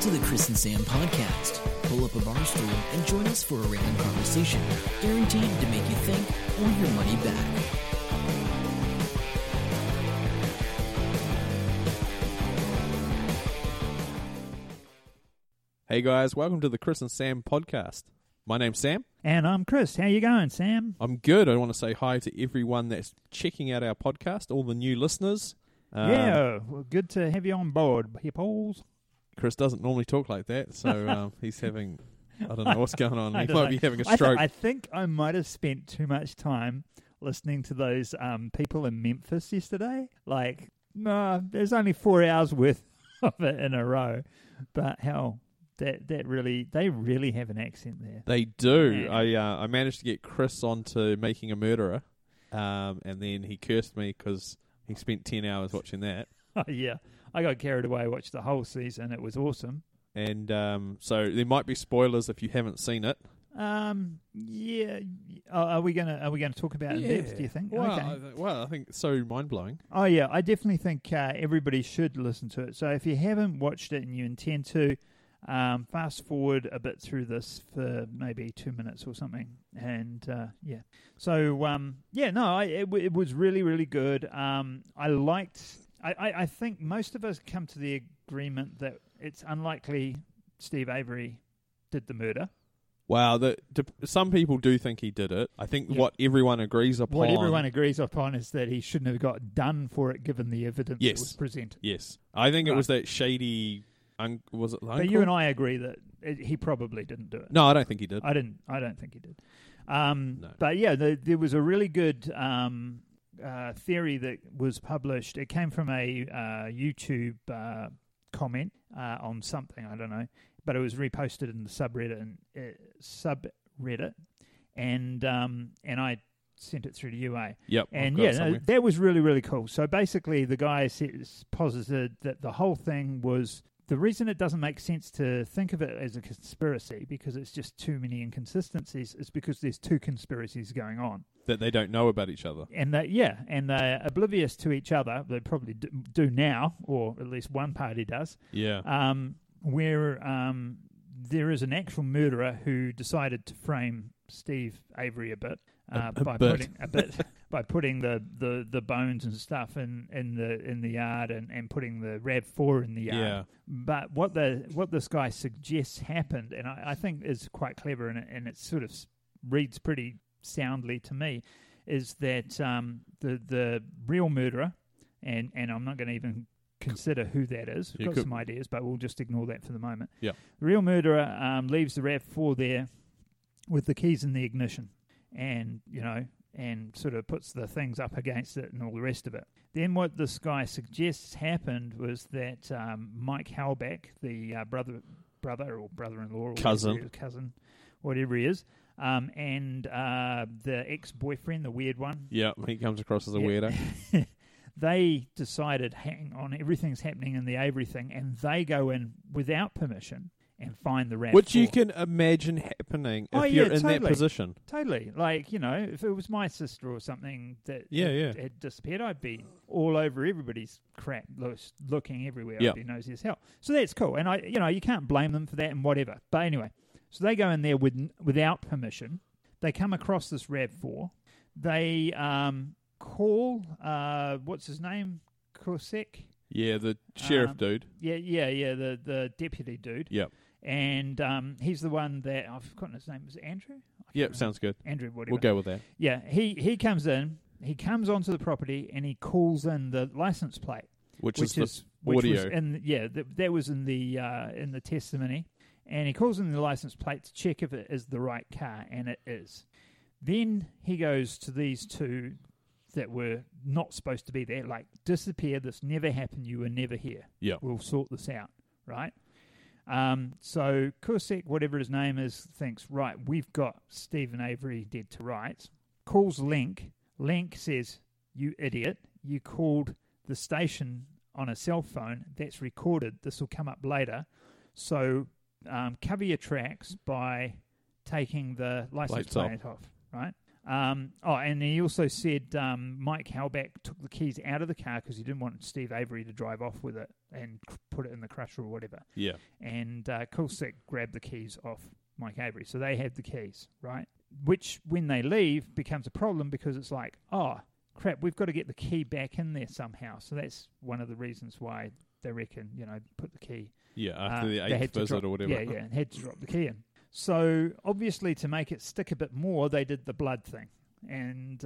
to the Chris and Sam podcast. Pull up a bar stool and join us for a random conversation, guaranteed to make you think or your money back. Hey guys, welcome to the Chris and Sam podcast. My name's Sam. And I'm Chris. How you going, Sam? I'm good. I want to say hi to everyone that's checking out our podcast, all the new listeners. Yeah, well, good to have you on board, hip holes. Chris doesn't normally talk like that, so he's having, I don't know what's going on. He might be having a stroke. I think I might have spent too much time listening to those people in Memphis yesterday. Like, no, there's only 4 hours worth of it in a row. But hell, they really have an accent there. They do. Yeah. I managed to get Chris onto Making a Murderer, and then he cursed me because he spent 10 hours watching that. Oh, yeah. I got carried away, watched the whole season. It was awesome. And so there might be spoilers if you haven't seen it. Yeah. Are we gonna talk about it in depth, do you think? Well, okay. I think it's so mind-blowing. Oh, yeah. I definitely think everybody should listen to it. So if you haven't watched it and you intend to, fast forward a bit through this for maybe 2 minutes or something. And yeah. So, it was really, really good. I liked... I think most of us come to the agreement that it's unlikely Steve Avery did the murder. Wow, some people do think he did it. I think what everyone agrees upon... What everyone agrees upon is that he shouldn't have got done for it given the evidence that was presented. Yes, I think it was that shady... was it? But you and I agree that he probably didn't do it. No, I don't think he did. I don't think he did. No. But yeah, there was a really good... theory that was published. It came from a YouTube comment on something, I don't know, but it was reposted in the subreddit, and I sent it through to UA. Yep. And that was really, really cool. So basically, the guy posited that the whole thing was the reason it doesn't make sense to think of it as a conspiracy because it's just too many inconsistencies is because there's two conspiracies going on. That they don't know about each other. And they're oblivious to each other. They probably do now, or at least one party does. Yeah. Where there is an actual murderer who decided to frame Steve Avery a bit. By putting the bones and stuff in the yard and putting the RAV4 in the yard. Yeah. But what this guy suggests happened, and I think is quite clever, and it sort of reads pretty soundly to me, is that the real murderer, and I'm not going to even consider who that is. We've got some ideas, but we'll just ignore that for the moment. Yeah. The real murderer leaves the RAV4 there with the keys in the ignition. And, you know, and sort of puts the things up against it and all the rest of it. Then what this guy suggests happened was that Mike Halbach, the brother or brother-in-law, or cousin, whatever he is, and the ex-boyfriend, the weird one. Yeah, he comes across as a weirdo. They decided, hang on, everything's happening in the Avery thing, and they go in without permission. And find the RAV4. Which you can imagine happening if you're in that position. Totally. Like, you know, if it was my sister or something that had disappeared, I'd be all over everybody's crap, looking everywhere. I'd be nosy as hell. So that's cool. And, you can't blame them for that and whatever. But anyway, so they go in there without permission. They come across this RAV4. They call, what's his name? Corsic? Yeah, the sheriff dude. Yeah, the deputy dude. Yep. And he's the one that I've forgotten his name. Is it Andrew? Yeah, sounds good. Andrew, whatever. We'll go with that. Yeah, he comes in. He comes onto the property and he calls in the license plate, which is the audio. That was in the testimony. And he calls in the license plate to check if it is the right car, and it is. Then he goes to these two that were not supposed to be there, like, disappear, this never happened, you were never here. Yeah. We'll sort this out, right? So Corsic, whatever his name is, thinks, right, we've got Stephen Avery dead to rights. Calls Link. Link says, you idiot, you called the station on a cell phone. That's recorded. This will come up later. So cover your tracks by taking the license plate off, right? And he also said Mike Halbach took the keys out of the car because he didn't want Steve Avery to drive off with it and put it in the crusher or whatever. Yeah. And Kulsick grabbed the keys off Mike Avery. So they have the keys, right? Which, when they leave, becomes a problem because it's like, oh, crap, we've got to get the key back in there somehow. So that's one of the reasons why they reckon, you know, put the key. Yeah, after the eighth visit or whatever. Yeah, and had to drop the key in. So obviously to make it stick a bit more, they did the blood thing. And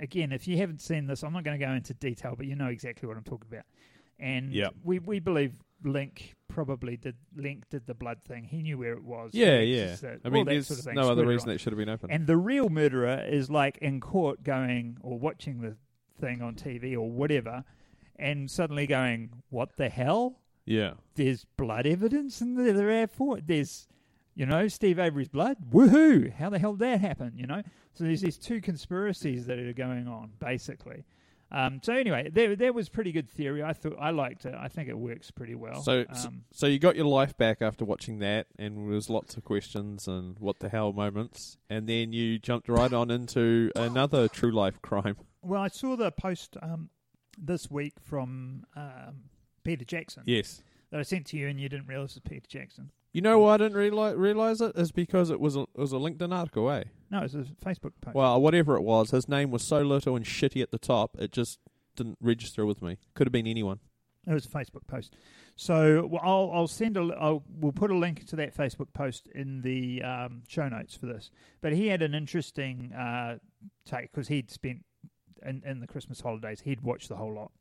again, if you haven't seen this, I'm not going to go into detail, but you know exactly what I'm talking about. And we believe Link probably did. Link did the blood thing. He knew where it was. Yeah, yeah. I mean, there's sort of no other reason that should have been open. And the real murderer is like in court going or watching the thing on TV or whatever and suddenly going, what the hell? Yeah. There's blood evidence in the airport. There's... You know, Steve Avery's blood, woohoo, how the hell did that happen, you know? So there's these two conspiracies that are going on, basically. So anyway, that was pretty good theory. I liked it. I think it works pretty well. So you got your life back after watching that, and there was lots of questions and what the hell moments, and then you jumped right on into another true life crime. Well, I saw the post this week from Peter Jackson. Yes. That I sent to you, and you didn't realise it was Peter Jackson. You know why I didn't realise it? Is because it was a LinkedIn article, eh? No, it was a Facebook post. Well, whatever it was, his name was so little and shitty at the top, it just didn't register with me. Could have been anyone. It was a Facebook post. So we'll put a link to that Facebook post in the show notes for this. But he had an interesting take because he'd spent in the Christmas holidays, he'd watched the whole lot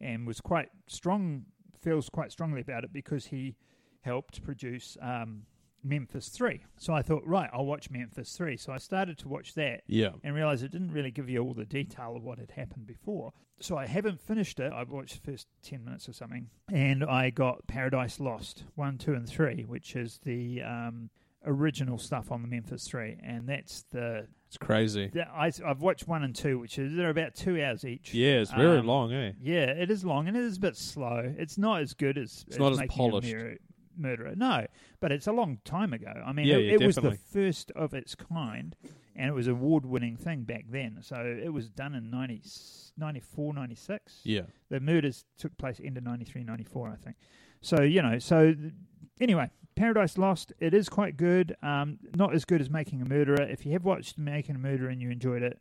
and was quite strong, feels quite strongly about it because he helped produce Memphis Three. So I thought, right, I'll watch Memphis Three. So I started to watch that and realised it didn't really give you all the detail of what had happened before. So I haven't finished it. I've watched the first 10 minutes or something. And I got Paradise Lost 1, 2 and 3, which is the original stuff on the Memphis Three. And that's the... It's crazy. I've watched 1 and 2, which is they're about 2 hours each. Yeah, it's very long, eh? Yeah, it is long and it is a bit slow. It's not as good as... It's not as polished. Murderer. No, but it's a long time ago. I mean, it was the first of its kind, and it was an award-winning thing back then. So it was done in 94, 96. Yeah. The murders took place end of 93, 94, I think. So, you know, anyway, Paradise Lost, it is quite good. Not as good as Making a Murderer. If you have watched Making a Murderer and you enjoyed it,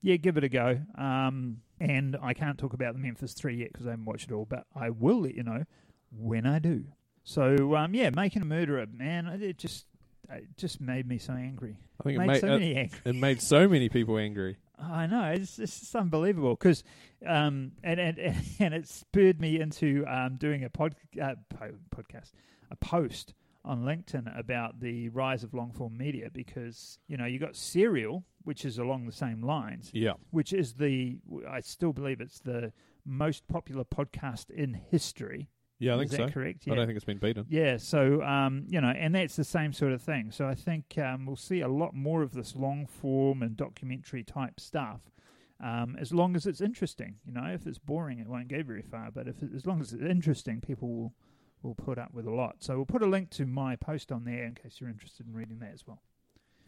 yeah, give it a go. And I can't talk about the Memphis 3 yet because I haven't watched it all, but I will let you know when I do. So, Making a Murderer, man, it just made me so angry. I think it made so many people angry. I know, it's just unbelievable because, and it spurred me into doing a post on LinkedIn about the rise of long-form media because, you know, you got Serial, which is along the same lines, which is I still believe it's the most popular podcast in history. Yeah, I think so. Is that correct? Yeah. I don't think it's been beaten. Yeah, so, you know, and that's the same sort of thing. So I think we'll see a lot more of this long-form and documentary-type stuff as long as it's interesting. You know, if it's boring, it won't go very far. But as long as it's interesting, people will put up with a lot. So we'll put a link to my post on there in case you're interested in reading that as well.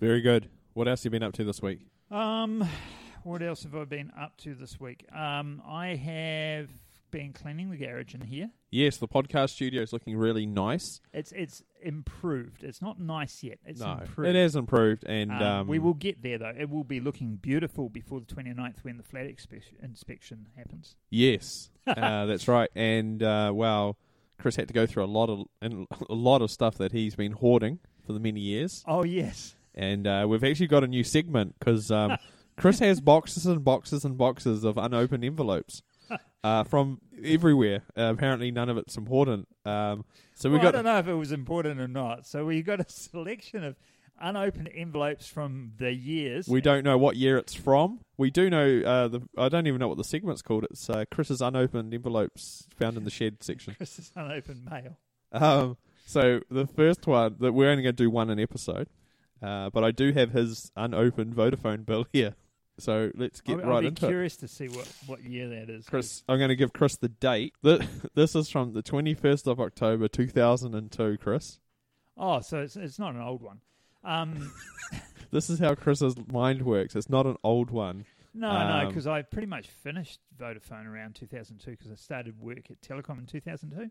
Very good. What else have you been up to this week? What else have I been up to this week? I have... been cleaning the garage in here. Yes, the podcast studio is looking really nice. It's improved. It's not nice yet. It's improved. It has improved, and we will get there though. It will be looking beautiful before the 29th when the flat inspection happens. Yes, that's right. And wow, Chris had to go through a lot of stuff that he's been hoarding for the many years. Oh yes, and we've actually got a new segment because Chris has boxes and boxes and boxes of unopened envelopes. From everywhere. Apparently none of it's important. I don't know if it was important or not. So we got a selection of unopened envelopes from the years. We don't know what year it's from. We do know, I don't even know what the segment's called. It's Chris's unopened envelopes found in the shed section. Chris's unopened mail. So the first one, that we're only going to do one an episode, but I do have his unopened Vodafone bill here. So let's get right into it. I'll be curious to see what year that is. Chris, I'm going to give Chris the date. This is from the 21st of October, 2002, Chris. Oh, so it's not an old one. This is how Chris's mind works. It's not an old one. No, no, because I pretty much finished Vodafone around 2002 because I started work at Telecom in 2002.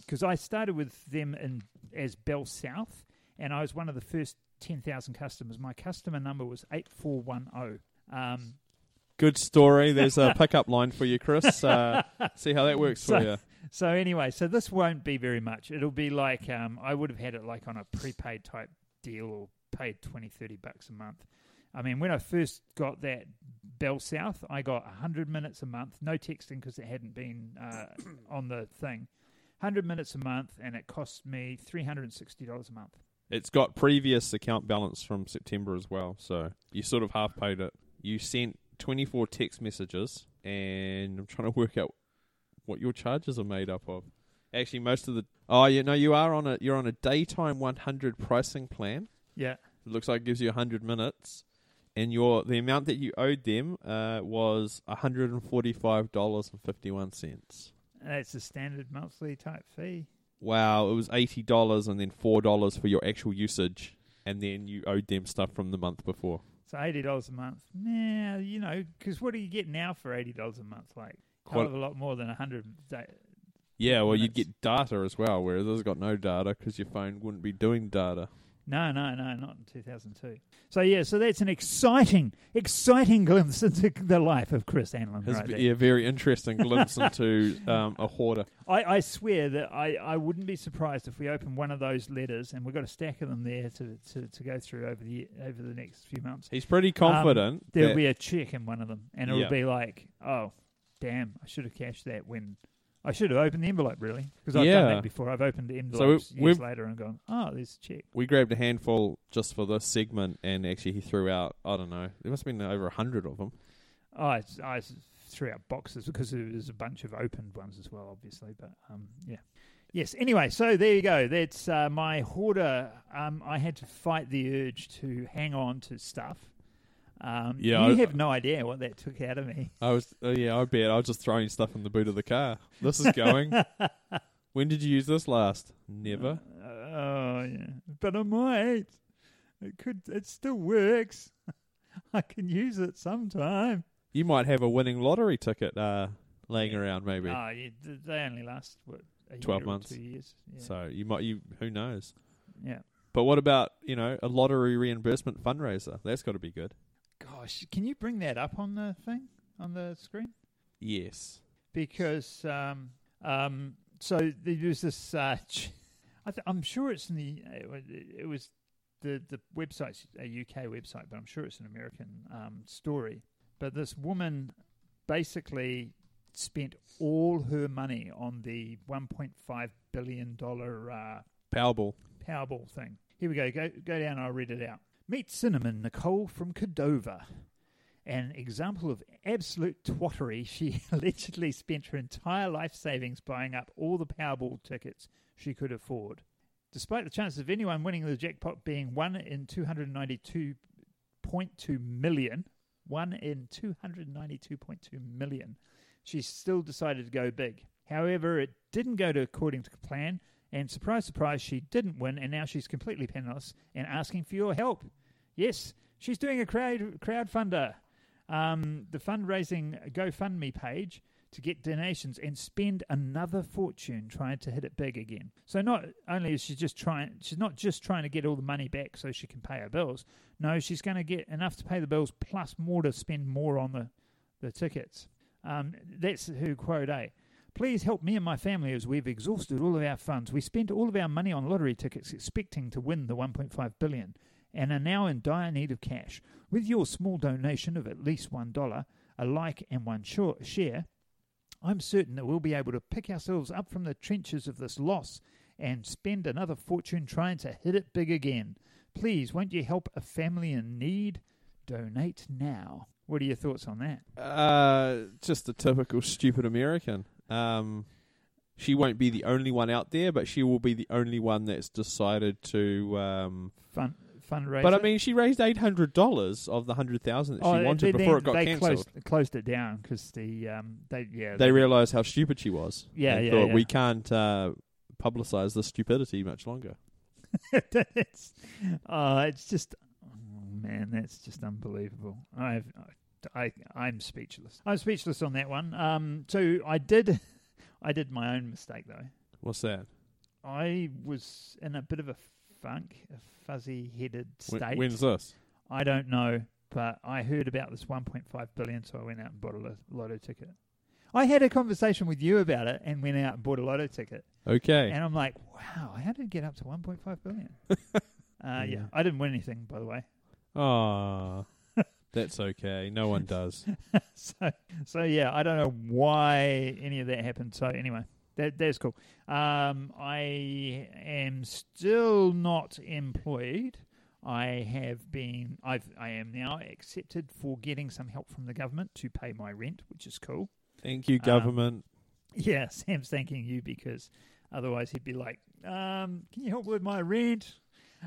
Because I started with them as Bell South, and I was one of the first 10,000 customers. My customer number was 8410. Good story. There's a pickup line for you, Chris. See how that works for you. So anyway, so this won't be very much. It'll be like I would have had it like on a prepaid type deal or paid $20-$30 a month. I mean, when I first got that Bell South, I got 100 minutes a month, no texting because it hadn't been on the thing. 100 minutes a month, and it cost me $360 a month. It's got previous account balance from September as well, so you sort of half paid it. You sent 24 text messages, and I'm trying to work out what your charges are made up of. Actually, most of the you're on a daytime 100 pricing plan. Yeah, it looks like it gives you 100 minutes, and the amount that you owed them was $145.51. That's the standard monthly type fee. Wow, it was $80 and then $4 for your actual usage, and then you owed them stuff from the month before. So $80 a month. Nah, you know, because what do you get now for $80 a month? Like, quite a lot more than 100 minutes. Yeah, well, you'd get data as well, whereas this has got no data because your phone wouldn't be doing data. No, not in 2002. So, yeah, so that's an exciting glimpse into the life of Chris Anlin right there. Yeah, very interesting glimpse into a hoarder. I swear that I wouldn't be surprised if we opened one of those letters, and we've got a stack of them there to go through over the next few months. He's pretty confident. There'll be a check in one of them, and it'll be like, oh, damn, I should have cashed that when... I should have opened the envelope, really, because I've done that before. I've opened the envelopes years later and gone, oh, there's a check. We grabbed a handful just for this segment, and actually he threw out, I don't know, there must have been over 100 of them. Oh, I threw out boxes because there was a bunch of opened ones as well, obviously, but yeah. Yes, anyway, so there you go. That's my hoarder. I had to fight the urge to hang on to stuff. You have no idea what that took out of me. I was, I bet. I was just throwing stuff in the boot of the car. This is going. When did you use this last? Never. Oh, yeah. But I might. It still works. I can use it sometime. You might have a winning lottery ticket laying around, maybe. Oh, yeah, they only last, what, a 12 year months. Or 2 years. Yeah. So you might, who knows? Yeah. But what about, a lottery reimbursement fundraiser? That's got to be good. Gosh, can you bring that up on the thing, on the screen? Yes. Because, so there was this, I'm sure it's in the, it was the website's a UK website, but I'm sure it's an American story. But this woman basically spent all her money on the $1.5 billion Powerball thing. Here we go. Go down and I'll read it out. Meet Cinnamon Nicole from Cadova, an example of absolute twattery. She allegedly spent her entire life savings buying up all the Powerball tickets she could afford. Despite the chances of anyone winning the jackpot being 1 in 292.2 million, 1 in 292.2 million, she still decided to go big. However, it didn't go according to plan, and surprise, surprise, she didn't win, and now she's completely penniless and asking for your help. Yes, she's doing a crowdfunder. The fundraising GoFundMe page to get donations and spend another fortune trying to hit it big again. So not only is she she's not just trying to get all the money back so she can pay her bills. No, she's going to get enough to pay the bills plus more to spend more on the tickets. That's her quote, eh? Please help me and my family as we've exhausted all of our funds. We spent all of our money on lottery tickets expecting to win the $1.5 billion and are now in dire need of cash. With your small donation of at least $1, a like and one share, I'm certain that we'll be able to pick ourselves up from the trenches of this loss and spend another fortune trying to hit it big again. Please, won't you help a family in need? Donate now. What are your thoughts on that? Just a typical stupid American. She won't be the only one out there, but she will be the only one that's decided to fundraise. But I mean, she raised $800 of the $100,000 that she wanted before it got cancelled. Closed it down because they realised how stupid she was. Thought we can't publicise this stupidity much longer. It's just man, that's just unbelievable. I'm speechless. I'm speechless on that one. So I did my own mistake though. What's that? I was in a bit of a funk, a fuzzy-headed state. When's this? I don't know, but I heard about this 1.5 billion, so I went out and bought a lotto ticket. I had a conversation with you about it and went out and bought a lotto ticket. Okay. And I'm like, wow, how did it get up to 1.5 billion? Yeah, I didn't win anything, by the way. Aww. That's okay. No one does. So yeah, I don't know why any of that happened. So anyway, that's cool. I am still not employed. I am now accepted for getting some help from the government to pay my rent, which is cool. Thank you, government. Yeah, Sam's thanking you because otherwise he'd be like, can you help with my rent?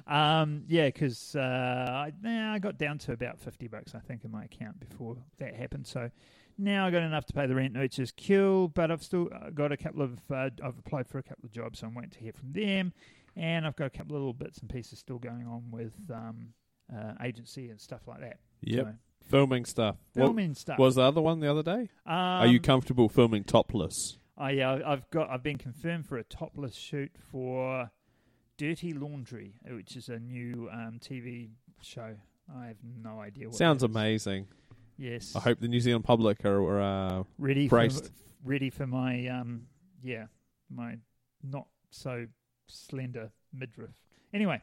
Yeah, because I got down to about $50, I think, in my account before that happened. So now I got enough to pay the rent, which is cool. But I've still got a couple of I've applied for a couple of jobs, so I'm waiting to hear from them. And I've got a couple of little bits and pieces still going on with agency and stuff like that. Yep. So, filming stuff. Filming stuff. Was the other one the other day? Are you comfortable filming topless? I've been confirmed for a topless shoot for Dirty Laundry, which is a new TV show. I have no idea what sounds amazing. Yes. I hope the New Zealand public are ready for my my not so slender midriff. Anyway,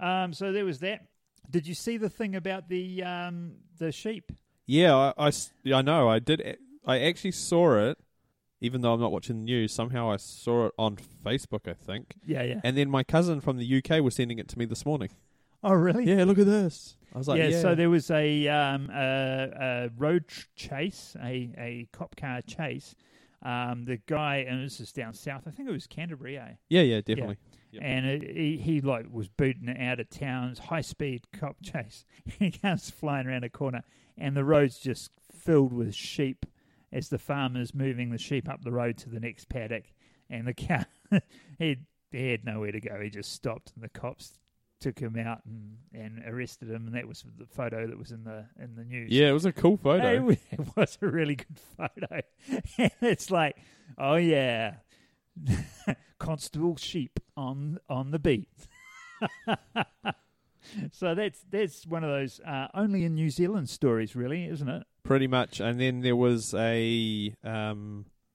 so there was that. Did you see the thing about the sheep? Yeah, I know. I did. I actually saw it, even though I'm not watching the news. Somehow I saw it on Facebook, I think. Yeah. And then my cousin from the UK was sending it to me this morning. Oh, really? Yeah, look at this. I was like, yeah. So there was a road chase, a cop car chase. The guy, and this is down south, I think it was Canterbury, eh? Yeah, definitely. Yeah. Yep. And he was booting it out of town, high-speed cop chase. He comes flying around a corner, and the road's just filled with sheep as the farmer's moving the sheep up the road to the next paddock. And the cow, he had nowhere to go. He just stopped, and the cops took him out and arrested him. And that was the photo that was in the news. Yeah, it was a cool photo. It was a really good photo. And it's like, oh, yeah. Constable sheep on the beat. So that's one of those only in New Zealand stories, really, isn't it? Pretty much. And then there was I'll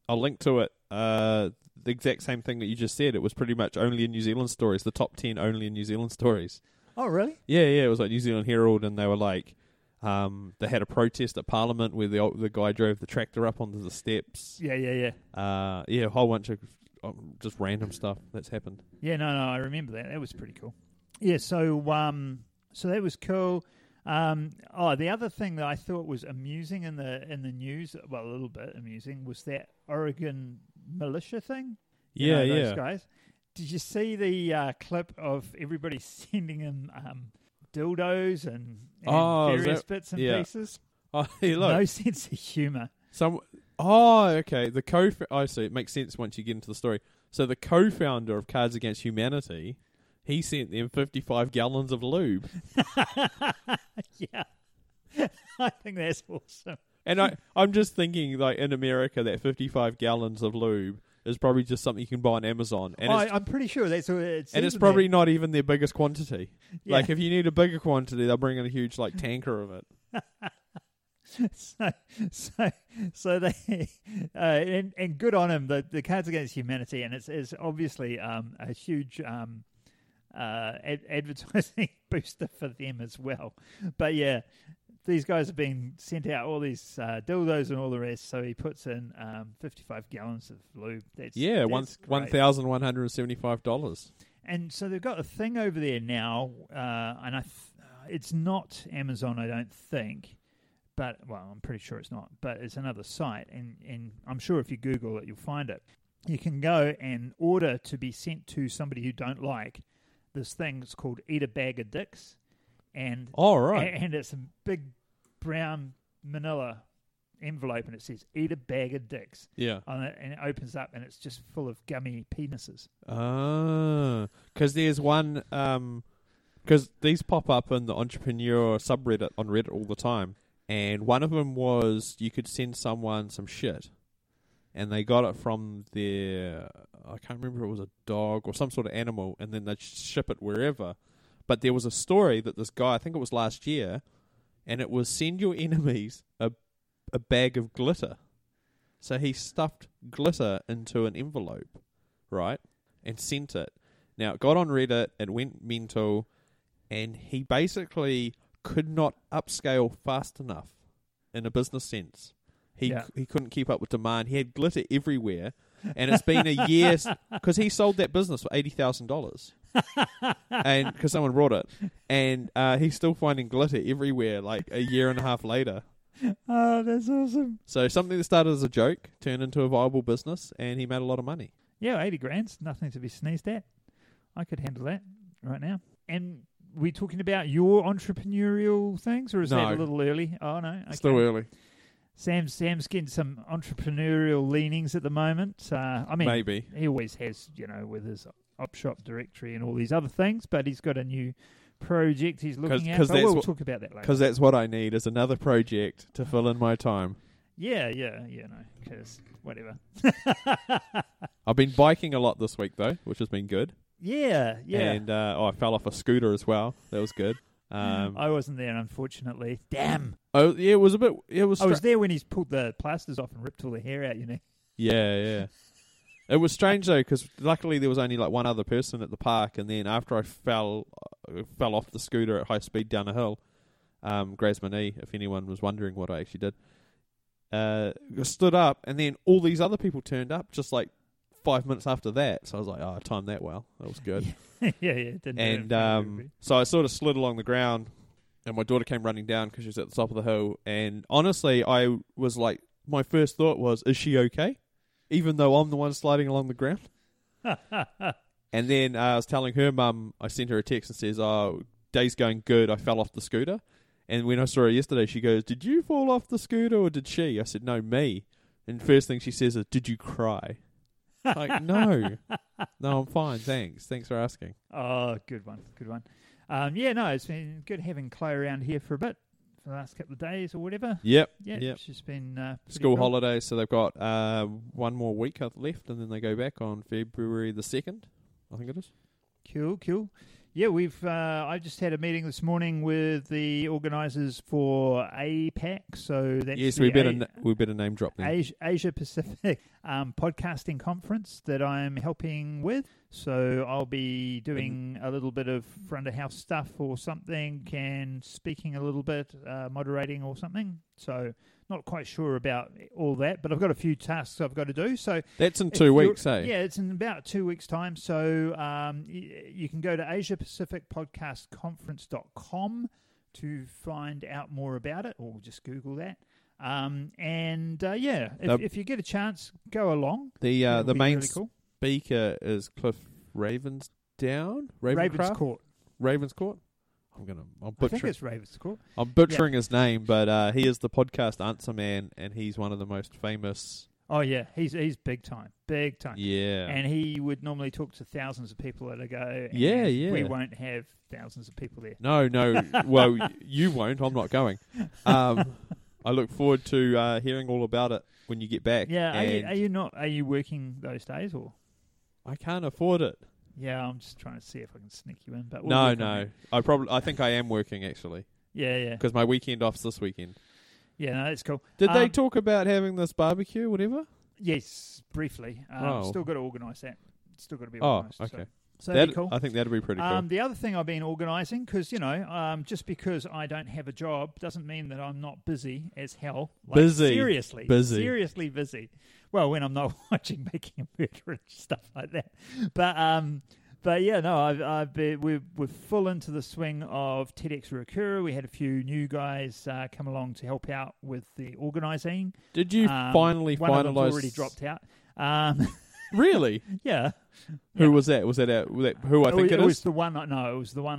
link to it. The exact same thing that you just said. It was pretty much only in New Zealand stories. The top 10 only in New Zealand stories. Oh, really? Yeah. It was like New Zealand Herald, and they were like, they had a protest at Parliament where the guy drove the tractor up onto the steps. Yeah. Yeah, a whole bunch of just random stuff that's happened. Yeah, no, I remember that. That was pretty cool. Yeah, so that was cool. The other thing that I thought was amusing in the news, well, a little bit amusing, was that Oregon militia thing. You know, those guys. Did you see the clip of everybody sending him dildos and various bits and pieces? Oh, hey, look. No sense of humour. Okay. The I see. It makes sense once you get into the story. So the co-founder of Cards Against Humanity, he sent them 55 gallons of lube. Yeah. I think that's awesome. And I'm just thinking, like, in America, that 55 gallons of lube is probably just something you can buy on Amazon. And I'm pretty sure that's what it's. And it's probably not even their biggest quantity. Yeah. Like, if you need a bigger quantity, they'll bring in a huge, like, tanker of it. So they and good on him. The Cards Against Humanity, and it's obviously a huge advertising booster for them as well. But yeah, these guys have been sent out all these dildos and all the rest. So he puts in 55 gallons of lube. That's $1,175. And so they've got a thing over there now, and it's not Amazon, I don't think. But, well, I'm pretty sure it's not. But it's another site, and I'm sure if you Google it, you'll find it. You can go and order to be sent to somebody you don't like. This thing is called Eat a Bag of Dicks. And, and it's a big brown manila envelope, and it says Eat a Bag of Dicks. Yeah. On it, and it opens up, and it's just full of gummy penises. Because there's one Because these pop up in the entrepreneur subreddit on Reddit all the time. And one of them was you could send someone some shit. And they got it from their, I can't remember if it was a dog or some sort of animal. And then they'd ship it wherever. But there was a story that this guy, I think it was last year, and it was send your enemies a bag of glitter. So he stuffed glitter into an envelope, right? And sent it. Now, it got on Reddit, it went mental, and he basically could not upscale fast enough in a business sense. He couldn't keep up with demand. He had glitter everywhere, and it's been a year... Because he sold that business for $80,000. And because someone brought it. And he's still finding glitter everywhere, like a year and a half later. Oh, that's awesome. So something that started as a joke turned into a viable business, and he made a lot of money. Yeah, 80 grand's nothing to be sneezed at. I could handle that right now. And we talking about your entrepreneurial things, or is that a little early? Oh, no. Okay. Still early. Sam's getting some entrepreneurial leanings at the moment. I mean, maybe. He always has, you know, with his op shop directory and all these other things, but he's got a new project he's looking at. But we'll talk about that later. Because that's what I need is another project to fill in my time. Yeah, no, because whatever. I've been biking a lot this week, though, which has been good. Yeah. And I fell off a scooter as well. That was good. I wasn't there, unfortunately. Damn. Oh, yeah, it was a bit... I was there when he's pulled the plasters off and ripped all the hair out, you know. Yeah. It was strange, though, because luckily there was only like one other person at the park, and then after I fell off the scooter at high speed down a hill, grazed my knee, if anyone was wondering what I actually did, stood up, and then all these other people turned up just like 5 minutes after that. So I was like, I timed that well. That was good. Yeah. So I sort of slid along the ground, and my daughter came running down because she was at the top of the hill. And honestly, I was like, my first thought was, is she okay? Even though I'm the one sliding along the ground. And then I was telling her mum, I sent her a text and says, oh, day's going good. I fell off the scooter. And when I saw her yesterday, she goes, did you fall off the scooter or did she? I said, no, me. And first thing she says is, did you cry? Like, no, I'm fine. Thanks for asking. Oh, good one. It's been good having Chloe around here for a bit, for the last couple of days or whatever. Yep. She's been school cool. Holidays, so they've got one more week left, and then they go back on February the 2nd, I think it is. Cool. Yeah, we've. I just had a meeting this morning with the organisers for APAC, so that's we better name drop them. Asia Pacific Podcasting Conference that I'm helping with. So I'll be doing a little bit of front of house stuff or something, and speaking a little bit, moderating or something. So not quite sure about all that, but I've got a few tasks I've got to do. So that's in 2 weeks, eh? Yeah, it's in about 2 weeks' time. So you can go to AsiaPacificPodcastConference.com to find out more about it, or just Google that. If you get a chance, go along. The main really cool speaker is Cliff Ravenscourt. I think it's Ravenscourt. I'm butchering his name, but he is the podcast answer man, and he's one of the most famous. Oh yeah, he's big time. Yeah, and he would normally talk to thousands of people at a go. And yeah. We won't have thousands of people there. No. Well, you won't. I'm not going. I look forward to hearing all about it when you get back. Yeah, are you working those days, or? I can't afford it. Yeah, I'm just trying to see if I can sneak you in. But no. I think I am working, actually. Yeah. Because my weekend off's this weekend. Yeah, no, that's cool. Did they talk about having this barbecue, whatever? Yes, briefly. Still got to organise that. It's still got to be organised. Oh, okay. So that'd be cool. I think that'd be pretty cool. The other thing I've been organising, because, you know, just because I don't have a job doesn't mean that I'm not busy as hell. Like, seriously busy. Well, when I'm not watching Making a Murderer and stuff like that. We're full into the swing of TEDxRakura. We had a few new guys come along to help out with the organising. Did you finally finalise? One of them's already dropped out. Really? Yeah. Who was that? Was that who I think it is? It was the one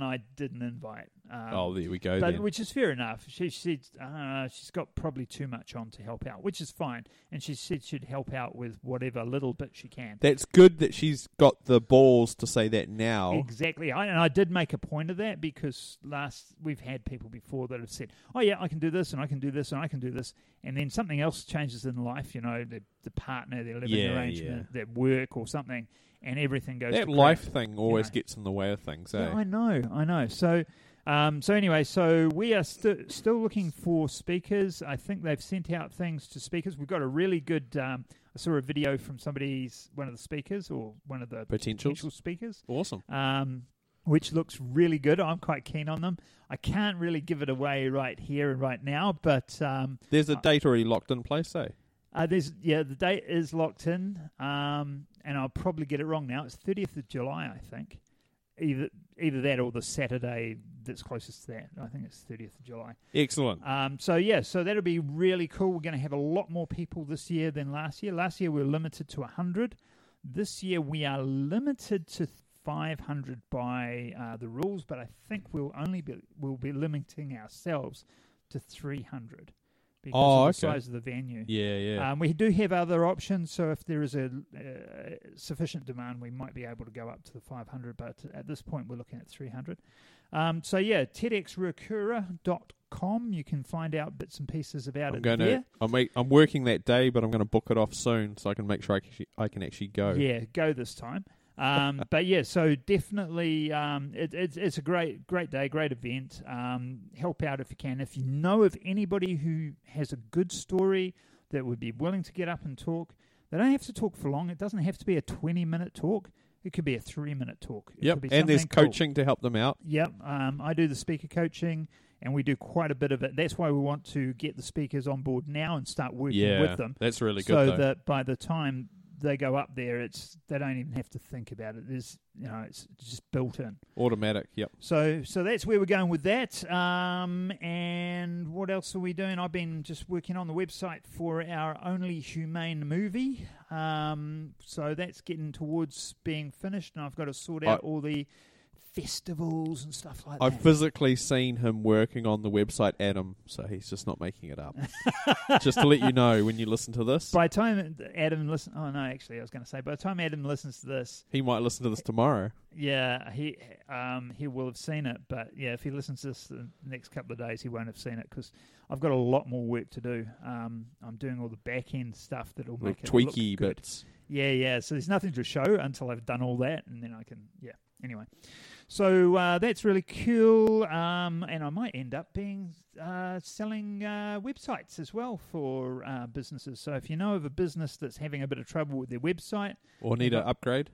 I didn't invite. Oh, there we go. But, which is fair enough. She said she's got probably too much on to help out, which is fine. And she said she'd help out with whatever little bit she can. That's good that she's got the balls to say that now. Exactly. I did make a point of that because we've had people before that have said, oh, yeah, I can do this and I can do this and I can do this. And then something else changes in life, you know, the partner, their living arrangement, their work or something. And everything goes to crap. That life thing always gets in the way of things, eh? Yeah, I know. So anyway, we are still looking for speakers. I think they've sent out things to speakers. We've got a really good, I saw a video from one of the speakers or one of the potential speakers. Awesome. Which looks really good. I'm quite keen on them. I can't really give it away right here and right now, but... there's a date already locked in place, eh? The date is locked in, and I'll probably get it wrong now. It's 30th of July, I think. Either that or the Saturday that's closest to that. I think it's 30th of July. Excellent. So that'll be really cool. We're going to have a lot more people this year than last year. Last year we were limited to 100. This year we are limited to 500 by the rules, but I think we'll be limiting ourselves to 300. Because of the size of the venue. Yeah, yeah. We do have other options, so if there is a sufficient demand, we might be able to go up to the 500, but at this point we're looking at 300. TEDxRakura.com. You can find out bits and pieces about it there. I'm working that day, but I'm going to book it off soon so I can make sure I can actually go. Yeah, go this time. So definitely it's a great day, great event. Help out if you can. If you know of anybody who has a good story that would be willing to get up and talk, they don't have to talk for long. It doesn't have to be a 20-minute talk. It could be a 3-minute talk. Yep, and there's coaching to help them out. Yep, I do the speaker coaching, and we do quite a bit of it. That's why we want to get the speakers on board now and start working with them. That's really good, so that by the time they go up there, they don't even have to think about it. It's just built in, automatic. Yep. So that's where we're going with that. And what else are we doing? I've been just working on the website for our Only Humane movie. So that's getting towards being finished, and I've got to sort out all the festivals and stuff like that. I've physically seen him working on the website, Adam, so he's just not making it up. Just to let you know when you listen to this. By the time Adam listens... Oh, no, actually, I was going to say, by the time Adam listens to this... He might listen to this tomorrow. Yeah, he will have seen it, but yeah, if he listens to this the next couple of days, he won't have seen it, because I've got a lot more work to do. I'm doing all the back-end stuff that'll make it look good. Tweaky bits. Yeah, so there's nothing to show until I've done all that, and then I can... Yeah, anyway... So that's really cool, and I might end up being selling websites as well for businesses. So if you know of a business that's having a bit of trouble with their website... Or need an upgrade.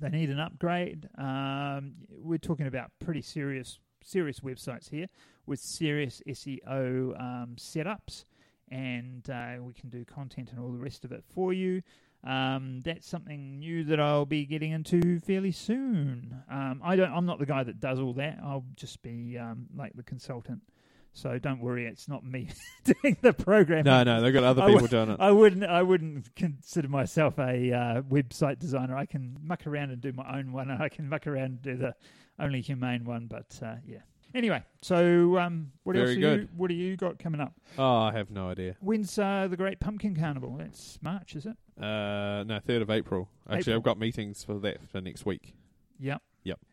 They need an upgrade. We're talking about pretty serious websites here with serious SEO setups, and we can do content and all the rest of it for you. That's something new that I'll be getting into fairly soon. I'm not the guy that does all that. I'll just be like the consultant. So don't worry, it's not me doing the programming. No, they've got other people doing it. I wouldn't consider myself a website designer. I can muck around and do my own one, and I can muck around and do the Only Humane one. But yeah. Anyway, so what do you got coming up? Oh, I have no idea. When's the Great Pumpkin Carnival? That's March, is it? No, 3rd of April. Actually, I've got meetings for that for next week. Yep.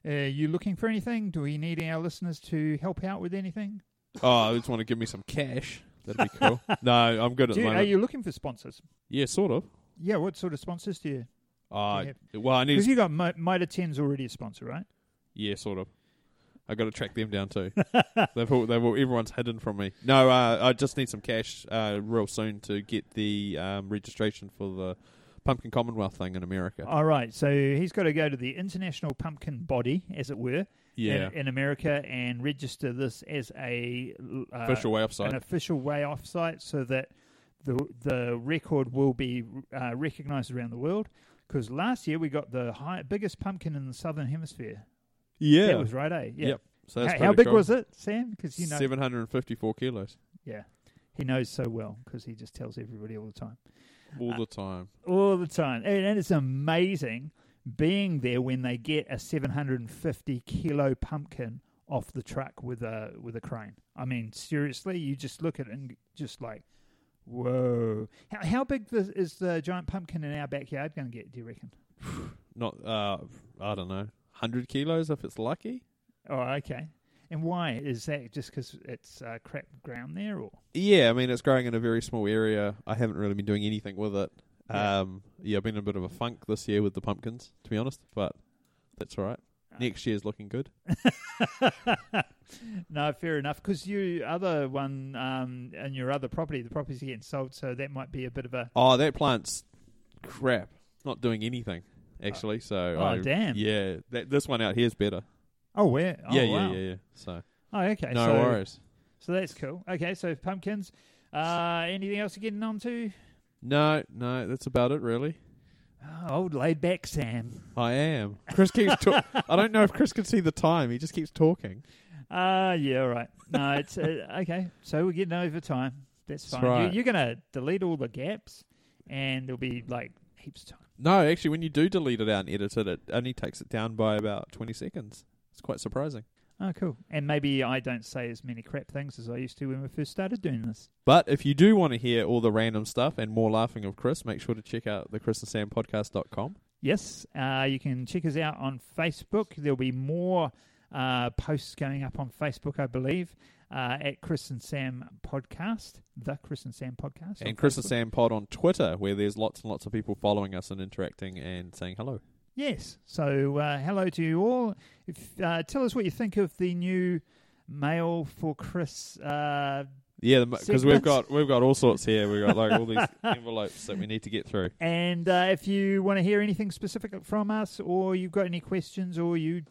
Are you looking for anything? Do we need our listeners to help out with anything? Oh, I just want to give me some cash. That'd be cool. No, I'm good at the moment. Are you looking for sponsors? Yeah, sort of. Yeah, what sort of sponsors do you have? Well, I need... Because you got Mitre 10's already a sponsor, right? Yeah, sort of. I got to track them down too. Everyone's hidden from me. No, I just need some cash real soon to get the registration for the Pumpkin Commonwealth thing in America. All right, so he's got to go to the International Pumpkin Body, as it were, in America, and register this as a official way off site, so that the record will be recognised around the world. Because last year we got the biggest pumpkin in the Southern Hemisphere. Yeah. That was right, eh? Yeah. Yep. So that's how big was it, Sam? 'Cause you know 754 kilos. Yeah. He knows so well because he just tells everybody all the time. All the time. And it's amazing being there when they get a 750 kilo pumpkin off the track with a crane. I mean, seriously, you just look at it and just like, whoa. How big is the giant pumpkin in our backyard going to get, do you reckon? Not, I don't know, 100 kilos if it's lucky. Oh, okay. And why is that? Just because it's crap ground there, or? Yeah, I mean, it's growing in a very small area. I haven't really been doing anything with it. Yeah. I've been in a bit of a funk this year with the pumpkins, to be honest, but that's all right. Next year's looking good. No, fair enough. Because your other one, and your other property, the property's getting sold, so that might be a bit of a... Oh, that plant's crap. Not doing anything, actually. Damn. Yeah, this one out here is better. Oh, where? Oh, yeah, wow. Yeah. So. Oh, okay. No worries. So that's cool. Okay, so pumpkins. Anything else you're getting on to? No, that's about it, really. Oh, old laid back Sam. I am. Chris keeps I don't know if Chris can see the time. He just keeps talking. Yeah, all right. No, it's okay. So we're getting over time. That's fine. Right. You're going to delete all the gaps, and there'll be like heaps of time. No, actually, when you do delete it out and edit it, it only takes it down by about 20 seconds. It's quite surprising. Oh, cool. And maybe I don't say as many crap things as I used to when we first started doing this. But if you do want to hear all the random stuff and more laughing of Chris, make sure to check out the chrisandsampodcast.com. Yes. You can check us out on Facebook. There'll be more posts going up on Facebook, I believe, at Chris and Sam Podcast, the Chris and Sam Podcast. And Chris and Sam Pod on Twitter, where there's lots and lots of people following us and interacting and saying hello. Yes, so hello to you all. Tell us what you think of the new Mail for Chris. Yeah, because we've got all sorts here. We've got like all these envelopes that we need to get through. And if you want to hear anything specific from us, or you've got any questions, or you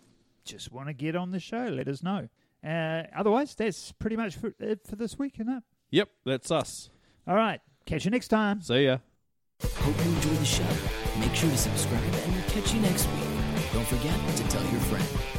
just want to get on the show, let us know. Otherwise, that's pretty much it for this week, isn't it? Yep, that's us. All right, catch you next time. See ya. Hope you enjoyed the show. Make sure to subscribe and we'll catch you next week. Don't forget to tell your friend.